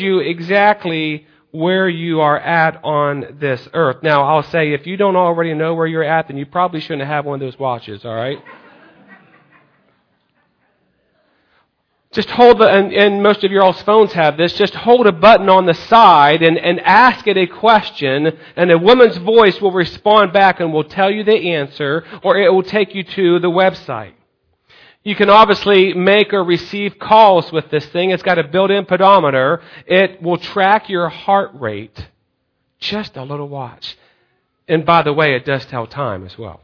you exactly where you are at on this earth. Now, I'll say, if you don't already know where you're at, then you probably shouldn't have one of those watches, all right? Just hold and most of your all's phones have this, just hold a button on the side and ask it a question, and a woman's voice will respond back and will tell you the answer, or it will take you to the website. You can obviously make or receive calls with this thing. It's got a built-in pedometer. It will track your heart rate. Just a little watch. And by the way, it does tell time as well.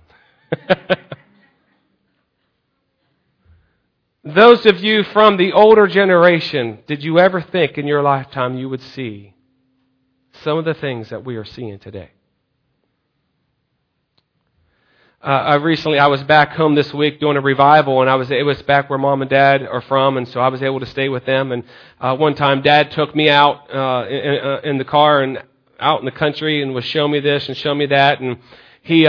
Those of you from the older generation, did you ever think in your lifetime you would see some of the things that we are seeing today? I was back home this week doing a revival, and it was back where Mom and Dad are from, and so I was able to stay with them. And one time, Dad took me out in the car and out in the country, and was showing me this and showing me that, and he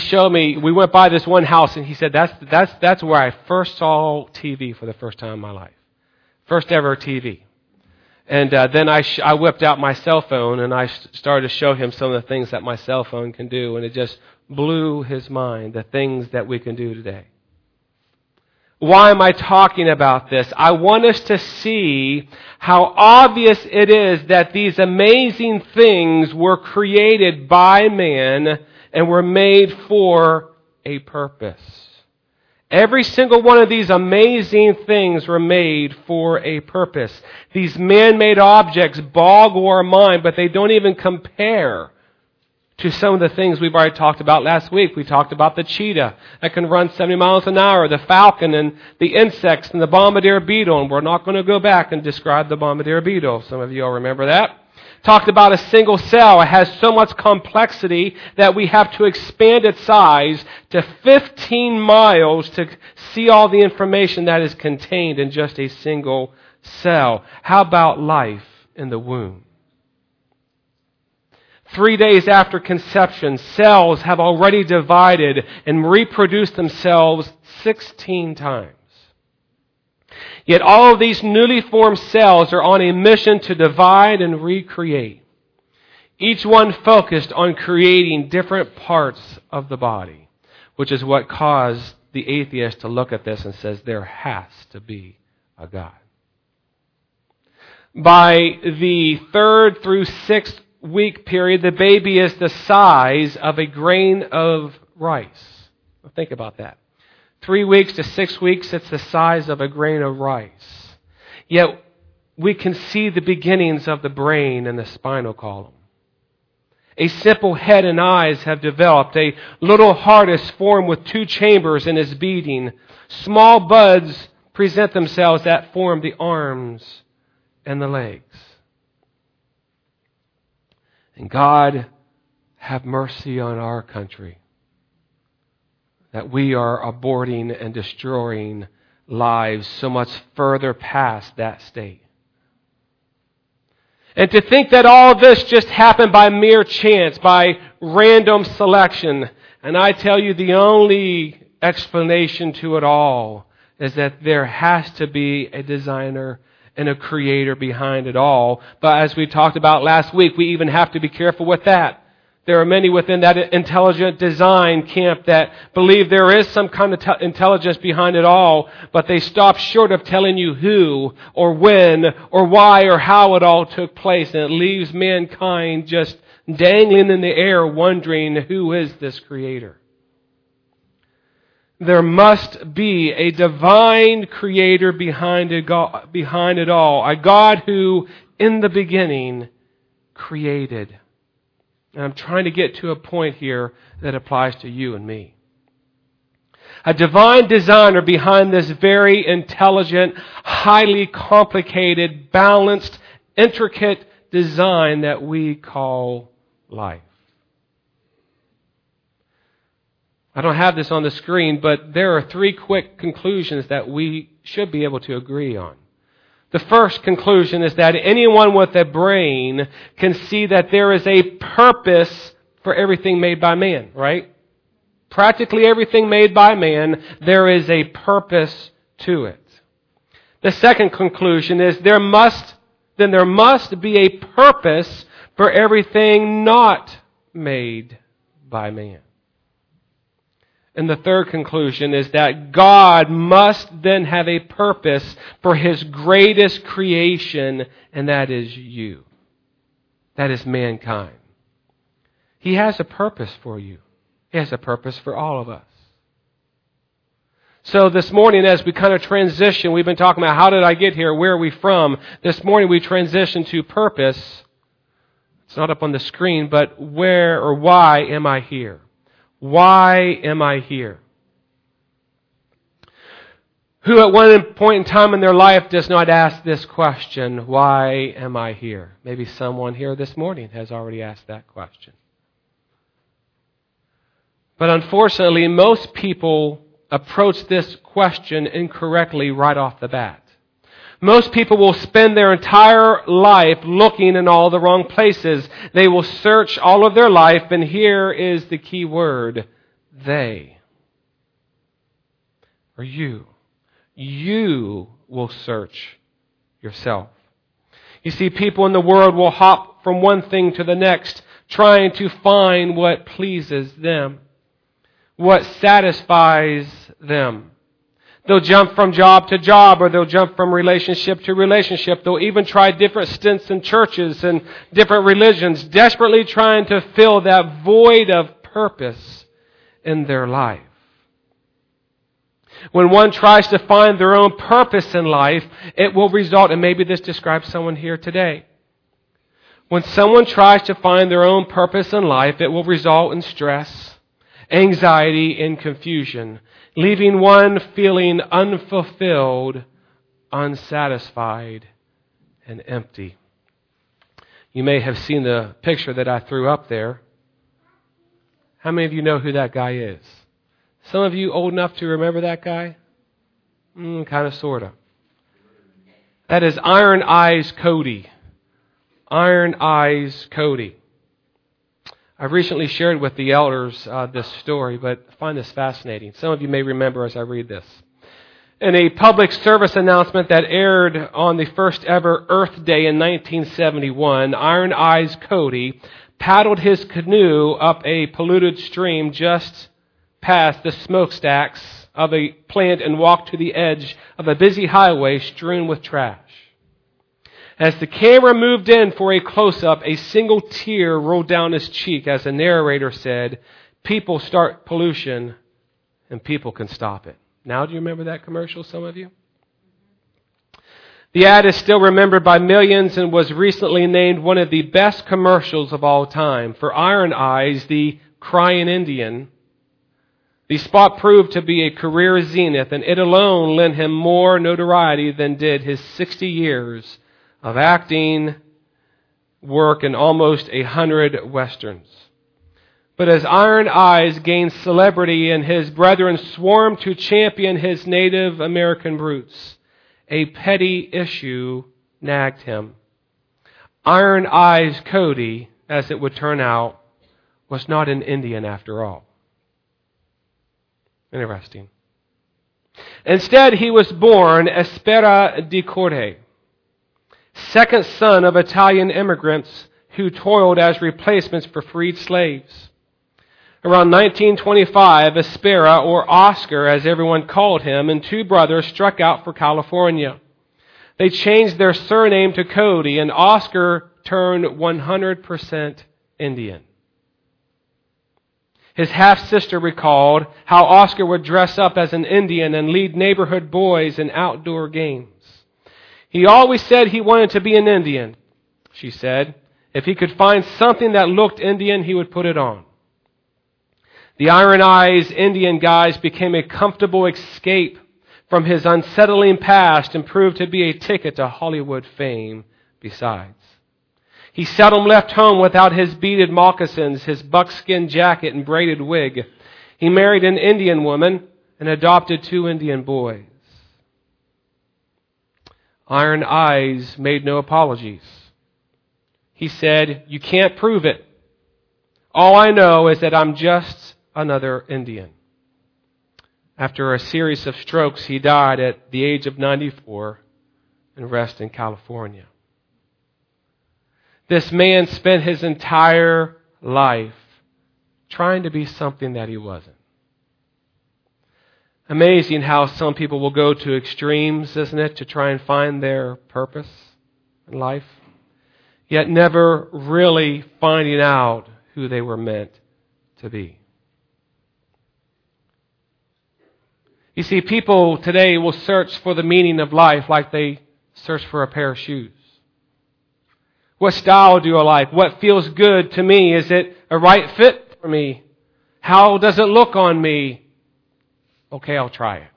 showed me. We went by this one house, and he said, "That's where I first saw TV for the first time in my life, first ever TV." And then I whipped out my cell phone, and I started to show him some of the things that my cell phone can do, and it just blew his mind, the things that we can do today. Why am I talking about this? I want us to see how obvious it is that these amazing things were created by man and were made for a purpose. Every single one of these amazing things were made for a purpose. These man-made objects boggle our mind, but they don't even compare to some of the things we've already talked about last week. We talked about the cheetah that can run 70 miles an hour, the falcon and the insects and the bombardier beetle, and we're not going to go back and describe the bombardier beetle. Some of you all remember that. Talked about a single cell. It has so much complexity that we have to expand its size to 15 miles to see all the information that is contained in just a single cell. How about life in the womb? 3 days after conception, cells have already divided and reproduced themselves 16 times. Yet all of these newly formed cells are on a mission to divide and recreate, each one focused on creating different parts of the body, which is what caused the atheist to look at this and says, there has to be a God. By the 3rd through 6th week period, the baby is the size of a grain of rice. Think about that. 3 weeks to 6 weeks, it's the size of a grain of rice. Yet we can see the beginnings of the brain and the spinal column. A simple head and eyes have developed. A little heart is formed with 2 chambers and is beating. Small buds present themselves that form the arms and the legs. And God, have mercy on our country, that we are aborting and destroying lives so much further past that state. And to think that all this just happened by mere chance, by random selection. And I tell you, the only explanation to it all is that there has to be a designer and a creator behind it all. But as we talked about last week, we even have to be careful with that. There are many within that intelligent design camp that believe there is some kind of intelligence behind it all, but they stop short of telling you who or when or why or how it all took place, and it leaves mankind just dangling in the air wondering, who is this creator? There must be a divine creator behind it all, a God who in the beginning created. And I'm trying to get to a point here that applies to you and me. A divine designer behind this very intelligent, highly complicated, balanced, intricate design that we call life. I don't have this on the screen, but there are 3 quick conclusions that we should be able to agree on. The first conclusion is that anyone with a brain can see that there is a purpose for everything made by man, right? Practically everything made by man, there is a purpose to it. The second conclusion is there must be a purpose for everything not made by man. And the third conclusion is that God must then have a purpose for His greatest creation, and that is you. That is mankind. He has a purpose for you. He has a purpose for all of us. So this morning, as we kind of transition, we've been talking about how did I get here, where are we from? This morning we transition to purpose. It's not up on the screen, but where or why am I here? Why am I here? Who at one point in time in their life does not ask this question, why am I here? Maybe someone here this morning has already asked that question. But unfortunately, most people approach this question incorrectly right off the bat. Most people will spend their entire life looking in all the wrong places. They will search all of their life, and here is the key word, they. Or you. You will search yourself. You see, people in the world will hop from one thing to the next, trying to find what pleases them, what satisfies them. They'll jump from job to job, or they'll jump from relationship to relationship. They'll even try different stints in churches and different religions, desperately trying to fill that void of purpose in their life. When one tries to find their own purpose in life, it will result, and maybe this describes someone here today. When someone tries to find their own purpose in life, it will result in stress, anxiety, and confusion, leaving one feeling unfulfilled, unsatisfied, and empty. You may have seen the picture that I threw up there. How many of you know who that guy is? Some of you old enough to remember that guy? Kind of, sort of. That is Iron Eyes Cody. Iron Eyes Cody. I've recently shared with the elders this story, but I find this fascinating. Some of you may remember as I read this. In a public service announcement that aired on the first ever Earth Day in 1971, Iron Eyes Cody paddled his canoe up a polluted stream just past the smokestacks of a plant and walked to the edge of a busy highway strewn with trash. As the camera moved in for a close-up, a single tear rolled down his cheek as the narrator said, people start pollution and people can stop it. Now, do you remember that commercial, some of you? The ad is still remembered by millions and was recently named one of the best commercials of all time. For Iron Eyes, the crying Indian, the spot proved to be a career zenith, and it alone lent him more notoriety than did his 60 years of acting, work, and almost 100 Westerns. But as Iron Eyes gained celebrity and his brethren swarmed to champion his Native American roots, a petty issue nagged him. Iron Eyes Cody, as it would turn out, was not an Indian after all. Interesting. Instead, he was born Espera de Corte, second son of Italian immigrants who toiled as replacements for freed slaves. Around 1925, Espera, or Oscar as everyone called him, and two brothers struck out for California. They changed their surname to Cody, and Oscar turned 100% Indian. His half-sister recalled how Oscar would dress up as an Indian and lead neighborhood boys in outdoor games. He always said he wanted to be an Indian, she said. If he could find something that looked Indian, he would put it on. The Iron Eyes Indian guys became a comfortable escape from his unsettling past and proved to be a ticket to Hollywood fame besides. He seldom left home without his beaded moccasins, his buckskin jacket, and braided wig. He married an Indian woman and adopted two Indian boys. Iron Eyes made no apologies. He said, you can't prove it. All I know is that I'm just another Indian. After a series of strokes, he died at the age of 94 and rest in California. This man spent his entire life trying to be something that he wasn't. Amazing how some people will go to extremes, isn't it, to try and find their purpose in life, yet never really finding out who they were meant to be. You see, people today will search for the meaning of life like they search for a pair of shoes. What style do I like? What feels good to me? Is it a right fit for me? How does it look on me? Okay, I'll try it.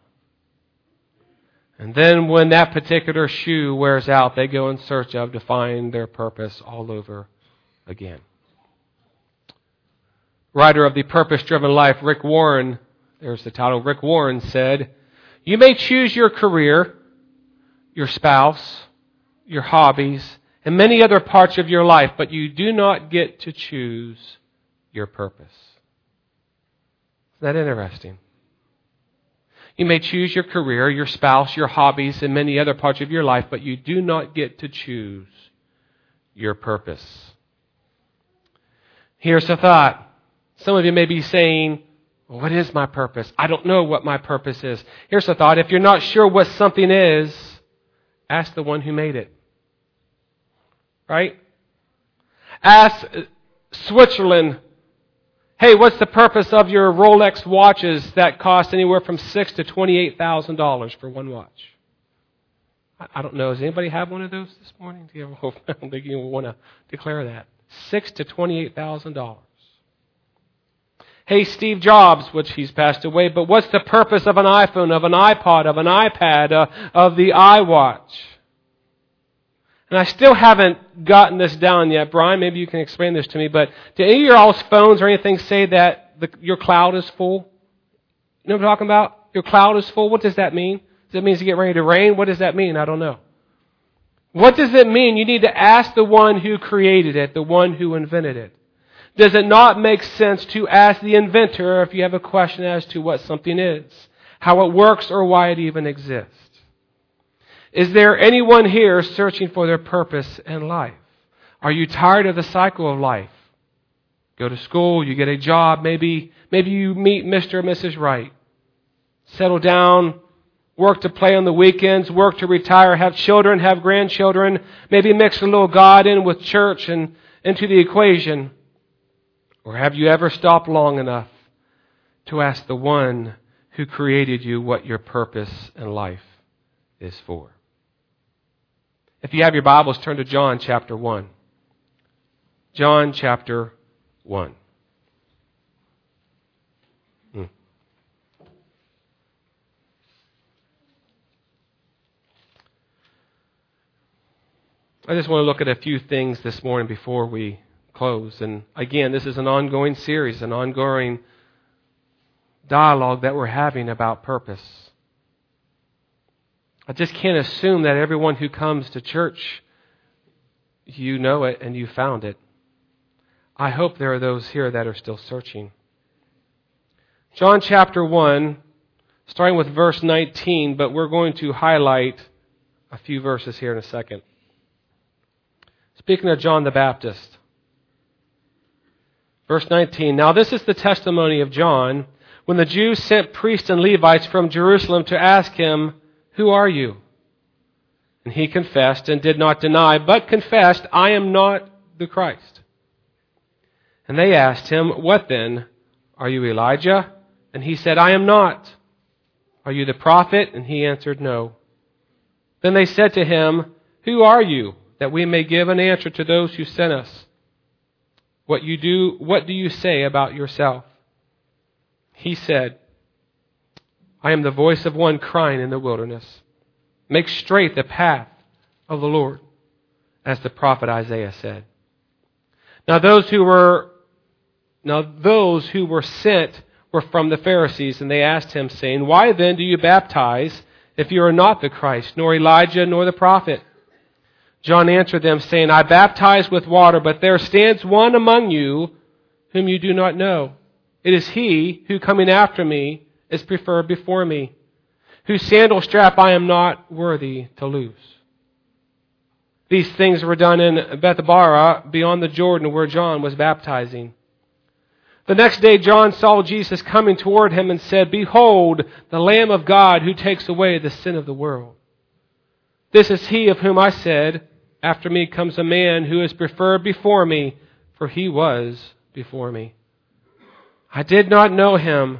And then when that particular shoe wears out, they go in search of to find their purpose all over again. Writer of The Purpose Driven Life, Rick Warren, there's the title, Rick Warren said, "You may choose your career, your spouse, your hobbies, and many other parts of your life, but you do not get to choose your purpose." Isn't that interesting? You may choose your career, your spouse, your hobbies, and many other parts of your life, but you do not get to choose your purpose. Here's a thought. Some of you may be saying, well, what is my purpose? I don't know what my purpose is. Here's the thought. If you're not sure what something is, ask the one who made it. Right? Ask Switzerland, hey, what's the purpose of your Rolex watches that cost anywhere from $6,000 to $28,000 for one watch? I don't know. Does anybody have one of those this morning? I don't think you want to declare that. $6,000 to $28,000. Hey, Steve Jobs, which he's passed away, but what's the purpose of an iPhone, of an iPod, of an iPad, of the iWatch? And I still haven't gotten this down yet. Brian, maybe you can explain this to me, but do any of your all's phones or anything say that your cloud is full? You know what I'm talking about? Your cloud is full? What does that mean? Does it mean it's getting ready to rain? What does that mean? I don't know. What does it mean? You need to ask the one who created it, the one who invented it. Does it not make sense to ask the inventor if you have a question as to what something is, how it works, or why it even exists? Is there anyone here searching for their purpose in life? Are you tired of the cycle of life? Go to school, you get a job, maybe you meet Mr. or Mrs. Wright. Settle down, work to play on the weekends, work to retire, have children, have grandchildren, maybe mix a little God in with church and into the equation. Or have you ever stopped long enough to ask the one who created you what your purpose in life is for? If you have your Bibles, turn to John chapter 1. John chapter 1. I just want to look at a few things this morning before we close. And again, this is an ongoing series, an ongoing dialogue that we're having about purpose. I just can't assume that everyone who comes to church, you know it and you found it. I hope there are those here that are still searching. John chapter 1, starting with verse 19, but we're going to highlight a few verses here in a second. Speaking of John the Baptist, Verse 19, now this is the testimony of John, when the Jews sent priests and Levites from Jerusalem to ask him, who are you? And he confessed and did not deny, but confessed, I am not the Christ. And they asked him, what then? Are you Elijah? And he said, I am not. Are you the prophet? And he answered, no. Then they said to him, who are you, that we may give an answer to those who sent us? What do you say about yourself? He said, I am the voice of one crying in the wilderness. Make straight the path of the Lord, as the prophet Isaiah said. Now those who were sent were from the Pharisees, and they asked him, saying, why then do you baptize if you are not the Christ, nor Elijah, nor the prophet? John answered them, saying, I baptize with water, but there stands one among you whom you do not know. It is he who, coming after me, is preferred before me, whose sandal strap I am not worthy to loose. These things were done in Bethabara, beyond the Jordan, where John was baptizing. The next day John saw Jesus coming toward him and said, "Behold, the Lamb of God who takes away the sin of the world. This is he of whom I said, after me comes a man who is preferred before me, for he was before me. I did not know him,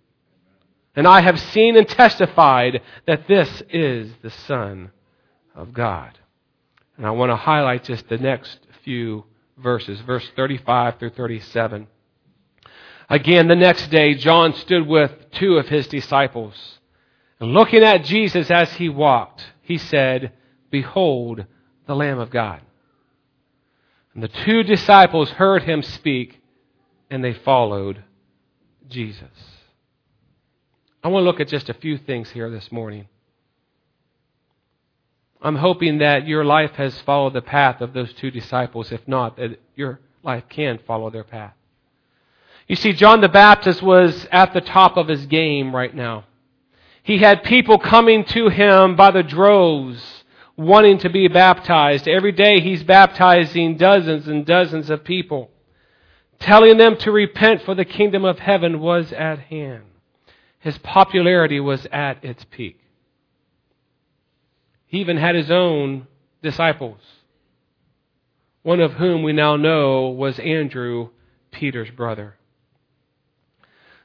And I have seen and testified that this is the Son of God." And I want to highlight just the next few verses, verse 35 through 37. Again, the next day, John stood with two of his disciples. And looking at Jesus as he walked, he said, "Behold, the Lamb of God." And the two disciples heard him speak, and they followed Jesus. I want to look at just a few things here this morning. I'm hoping that your life has followed the path of those two disciples. If not, that your life can follow their path. You see, John the Baptist was at the top of his game right now. He had people coming to him by the droves, wanting to be baptized. Every day he's baptizing dozens and dozens of people, telling them to repent, for the kingdom of heaven was at hand. His popularity was at its peak. He even had his own disciples, one of whom we now know was Andrew, Peter's brother.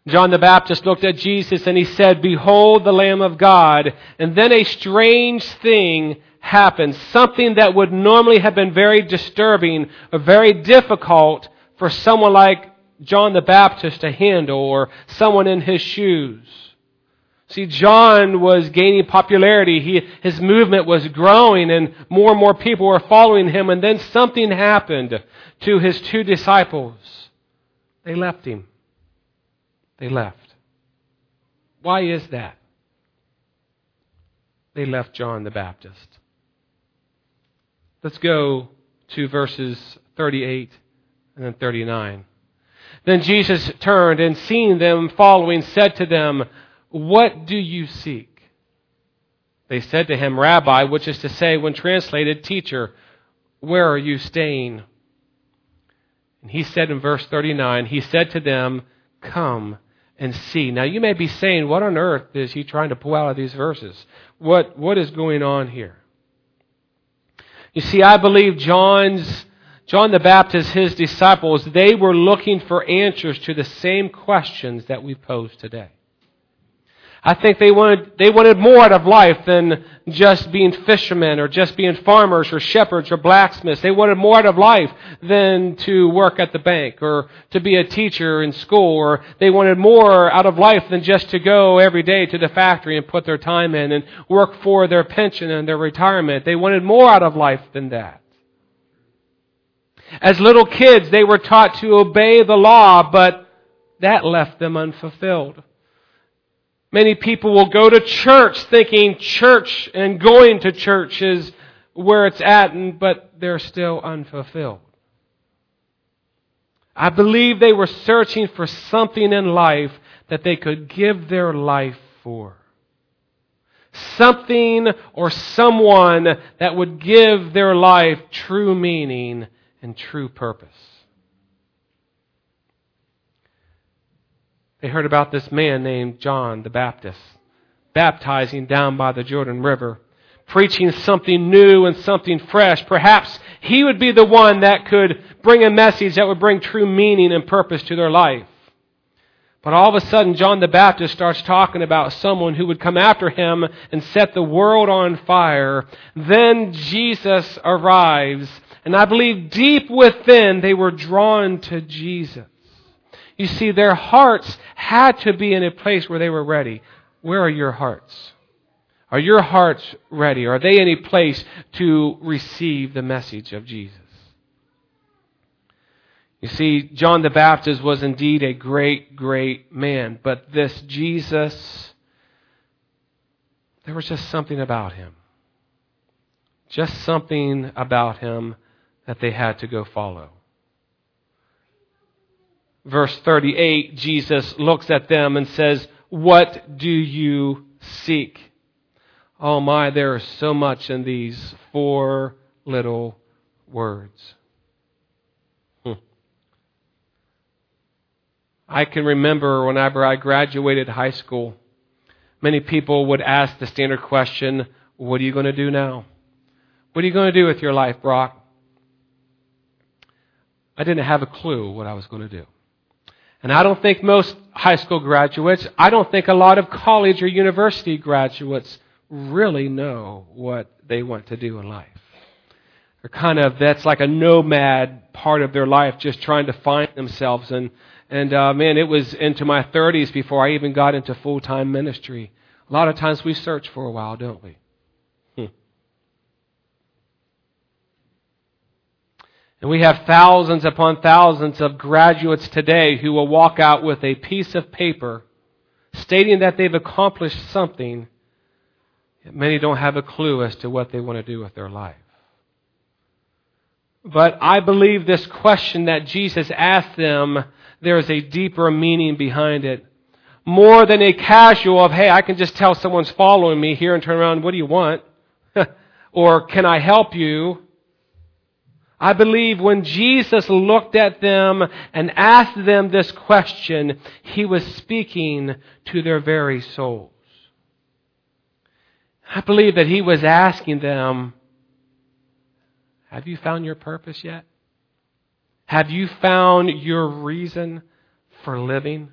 John the Baptist looked at Jesus and he said, "Behold the Lamb of God." And then a strange thing happened, something that would normally have been very disturbing or very difficult for someone like John the Baptist to handle, or someone in his shoes. See, John was gaining popularity. His movement was growing, and more people were following him. And then something happened to his two disciples. They left him. They left. Why is that? They left John the Baptist. Let's go to verses 38 and then 39. Then Jesus turned and, seeing them following, said to them, "What do you seek?" They said to him, "Rabbi," which is to say, when translated, teacher, "where are you staying?" And he said in verse 39, he said to them, "Come and see." Now you may be saying, what on earth is he trying to pull out of these verses? What is going on here? You see, I believe John the Baptist, his disciples, they were looking for answers to the same questions that we pose today. I think they wanted more out of life than just being fishermen or just being farmers or shepherds or blacksmiths. They wanted more out of life than to work at the bank or to be a teacher in school. Or they wanted more out of life than just to go every day to the factory and put their time in and work for their pension and their retirement. They wanted more out of life than that. As little kids, they were taught to obey the law, but that left them unfulfilled. Many people will go to church thinking church and going to church is where it's at, but they're still unfulfilled. I believe they were searching for something in life that they could give their life for. Something or someone that would give their life true meaning and true purpose. They heard about this man named John the Baptist, baptizing down by the Jordan River, preaching something new and something fresh. Perhaps he would be the one that could bring a message that would bring true meaning and purpose to their life. But all of a sudden, John the Baptist starts talking about someone who would come after him and set the world on fire. Then Jesus arrives. And I believe deep within they were drawn to Jesus. You see, their hearts had to be in a place where they were ready. Where are your hearts? Are your hearts ready? Are they in a place to receive the message of Jesus? You see, John the Baptist was indeed a great, great man. But this Jesus, there was just something about him. Just something about him that they had to go follow. Verse 38, Jesus looks at them and says, "What do you seek?" Oh my, there is so much in these four little words. I can remember whenever I graduated high school, many people would ask the standard question, "What are you going to do now? What are you going to do with your life, Brock?" I didn't have a clue what I was going to do. And I don't think most high school graduates, I don't think a lot of college or university graduates really know what they want to do in life. They're kind of, that's like a nomad part of their life, just trying to find themselves. And man, it was into my 30s before I even got into full-time ministry. A lot of times we search for a while, don't we? And we have thousands upon thousands of graduates today who will walk out with a piece of paper stating that they've accomplished something, yet many don't have a clue as to what they want to do with their life. But I believe this question that Jesus asked them, there is a deeper meaning behind it. More than a casual of, hey, I can just tell someone's following me here and turn around, what do you want? Or can I help you? I believe when Jesus looked at them and asked them this question, he was speaking to their very souls. I believe that he was asking them, have you found your purpose yet? Have you found your reason for living?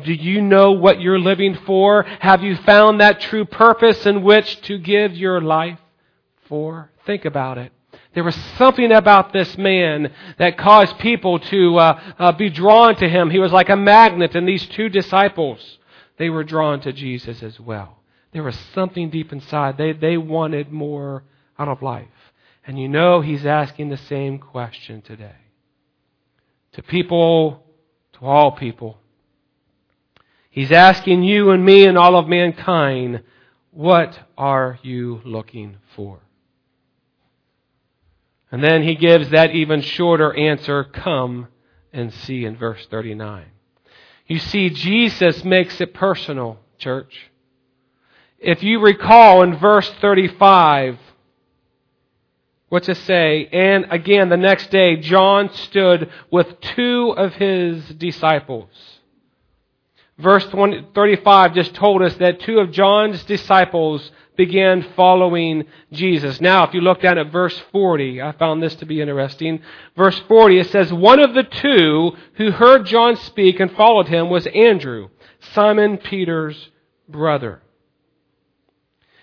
Do you know what you're living for? Have you found that true purpose in which to give your life for? Think about it. There was something about this man that caused people to be drawn to him. He was like a magnet, and these two disciples, they were drawn to Jesus as well. There was something deep inside. They wanted more out of life. And you know he's asking the same question today. To people, to all people. He's asking you and me and all of mankind, what are you looking for? And then he gives that even shorter answer, come and see, in verse 39. You see, Jesus makes it personal, church. If you recall in verse 35, what's it say? And again, the next day, John stood with two of his disciples. Verse 35 just told us that two of John's disciples began following Jesus. Now, if you look down at verse 40, I found this to be interesting. Verse 40, it says, one of the two who heard John speak and followed him was Andrew, Simon Peter's brother.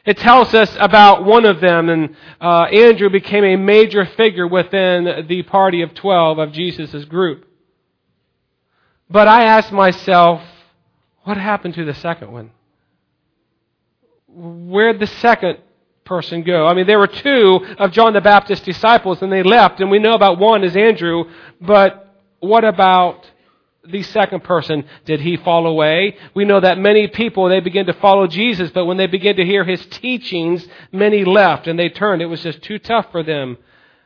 It tells us about one of them, and Andrew became a major figure within the party of 12 of Jesus' group. But I asked myself, what happened to the second one? Where'd the second person go? I mean, there were two of John the Baptist's disciples, and they left, and we know about one is Andrew, but what about the second person? Did he fall away? We know that many people, they begin to follow Jesus, but when they begin to hear his teachings, many left and they turned. It was just too tough for them.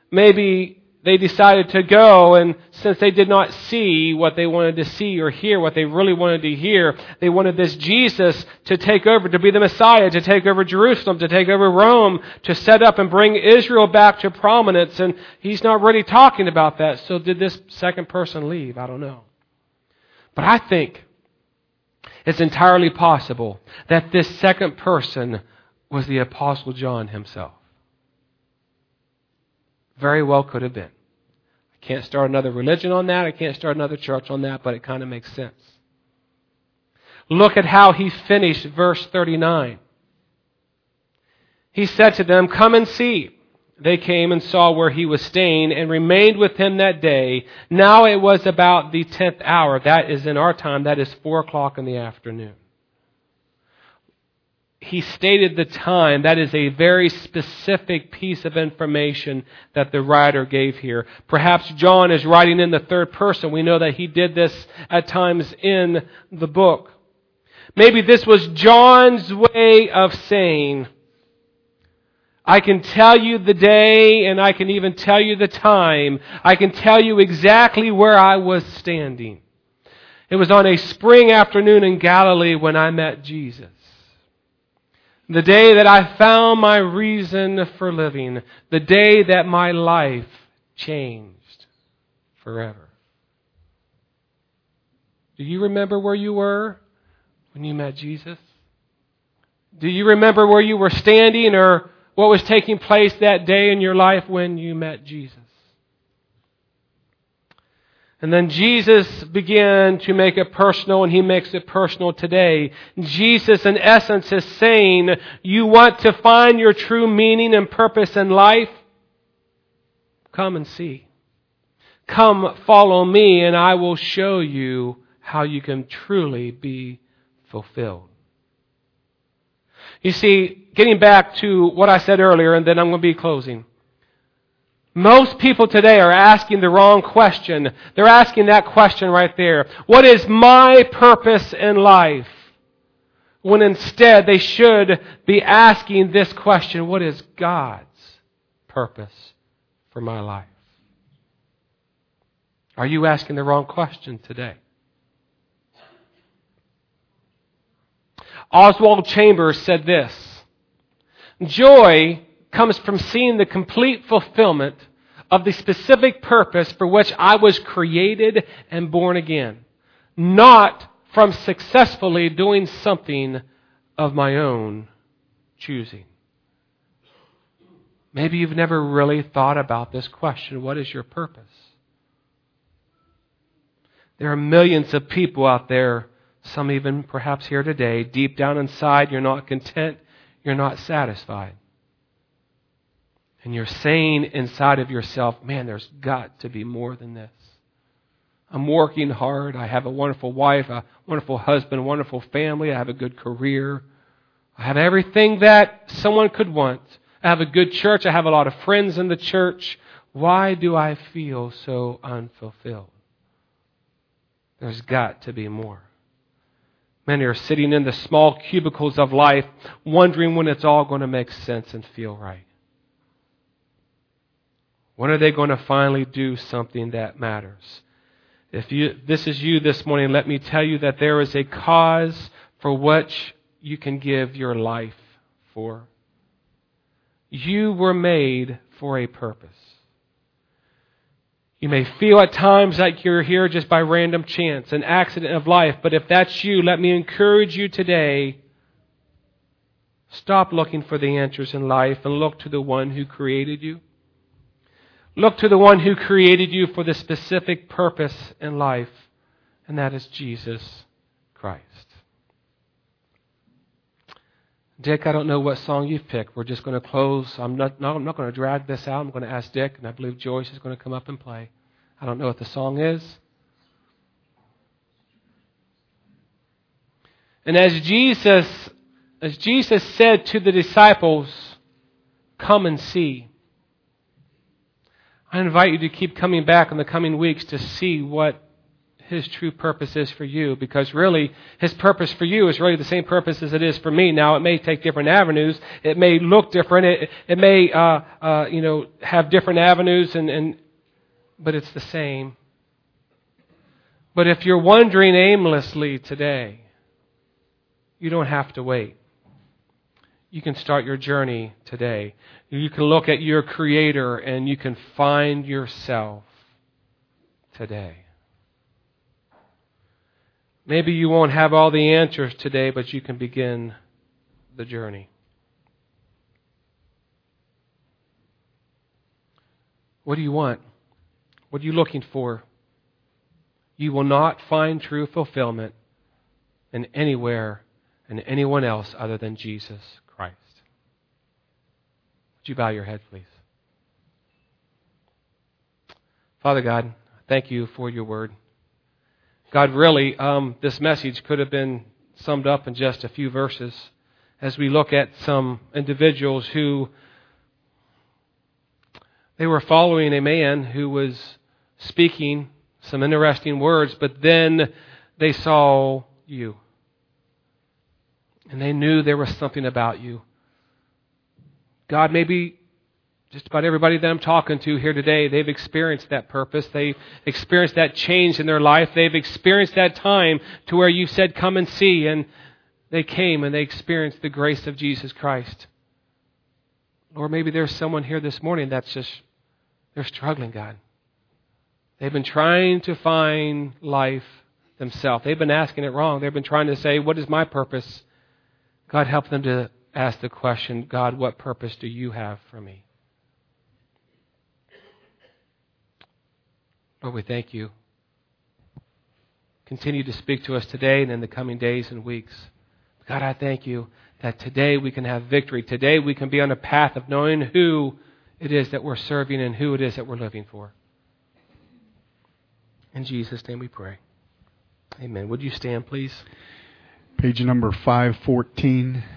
Maybe they decided to go, and since they did not see what they wanted to see or hear what they really wanted to hear, they wanted this Jesus to take over, to be the Messiah, to take over Jerusalem, to take over Rome, to set up and bring Israel back to prominence, and he's not really talking about that. So did this second person leave? I don't know. But I think it's entirely possible that this second person was the Apostle John himself. Very well could have been. I can't start another religion on that. I can't start another church on that, but it kind of makes sense. Look at how he finished verse 39. He said to them, come and see. They came and saw where he was staying and remained with him that day. Now it was about the 10th hour. That is in our time. That is 4 o'clock in the afternoon. he stated the time. That is a very specific piece of information that the writer gave here. Perhaps John is writing in the third person. We know that he did this at times in the book. Maybe this was John's way of saying, I can tell you the day, and I can even tell you the time. I can tell you exactly where I was standing. It was on a spring afternoon in Galilee when I met Jesus. The day that I found my reason for living. The day that my life changed forever. Do you remember where you were when you met Jesus? Do you remember where you were standing or what was taking place that day in your life when you met Jesus? And then Jesus began to make it personal, and he makes it personal today. Jesus, in essence, is saying, you want to find your true meaning and purpose in life? Come and see. Come follow me, and I will show you how you can truly be fulfilled. You see, getting back to what I said earlier, and then I'm going to be closing. Most people today are asking the wrong question. They're asking that question right there. What is my purpose in life? When instead they should be asking this question, what is God's purpose for my life? Are you asking the wrong question today? Oswald Chambers said this, joy comes from seeing the complete fulfillment of the specific purpose for which I was created and born again, not from successfully doing something of my own choosing. Maybe you've never really thought about this question, what is your purpose? There are millions of people out there, some even perhaps here today, deep down inside, you're not content, you're not satisfied. And you're saying inside of yourself, man, there's got to be more than this. I'm working hard. I have a wonderful wife, a wonderful husband, a wonderful family. I have a good career. I have everything that someone could want. I have a good church. I have a lot of friends in the church. Why do I feel so unfulfilled? There's got to be more. Many are sitting in the small cubicles of life, wondering when it's all going to make sense and feel right. When are they going to finally do something that matters? If this is you this morning, let me tell you that there is a cause for which you can give your life for. You were made for a purpose. You may feel at times like you're here just by random chance, an accident of life, but if that's you, let me encourage you today, stop looking for the answers in life and look to the one who created you. Look to the one who created you for the specific purpose in life, and that is Jesus Christ. Dick, I don't know what song you've picked. We're just going to close. I'm not going to drag this out. I'm going to ask Dick, and I believe Joyce is going to come up and play. I don't know what the song is. And as Jesus said to the disciples, come and see. I invite you to keep coming back in the coming weeks to see what His true purpose is for you, because really, His purpose for you is really the same purpose as it is for me. Now, it may take different avenues. It may look different. It may, have different avenues, but it's the same. But if you're wandering aimlessly today, you don't have to wait. You can start your journey today. You can look at your Creator and you can find yourself today. Maybe you won't have all the answers today, but you can begin the journey. What do you want? What are you looking for? You will not find true fulfillment in anywhere and anyone else other than Jesus Christ. Would you bow your head, please? Father God, thank you for your word. God, really, this message could have been summed up in just a few verses. as we look at some individuals who they were following a man who was speaking some interesting words, but then they saw you. And they knew there was something about you. God, maybe just about everybody that I'm talking to here today, they've experienced that purpose. They've experienced that change in their life. They've experienced that time to where you said, come and see. And they came and they experienced the grace of Jesus Christ. Or maybe there's someone here this morning that's just, they're struggling, God. They've been trying to find life themselves. They've been asking it wrong. They've been trying to say, what is my purpose? God, help them to ask the question, God, what purpose do you have for me? Lord, we thank you. Continue to speak to us today and in the coming days and weeks. God, I thank you that today we can have victory. Today we can be on a path of knowing who it is that we're serving and who it is that we're living for. In Jesus' name we pray. Amen. Would you stand, please? Page number 514.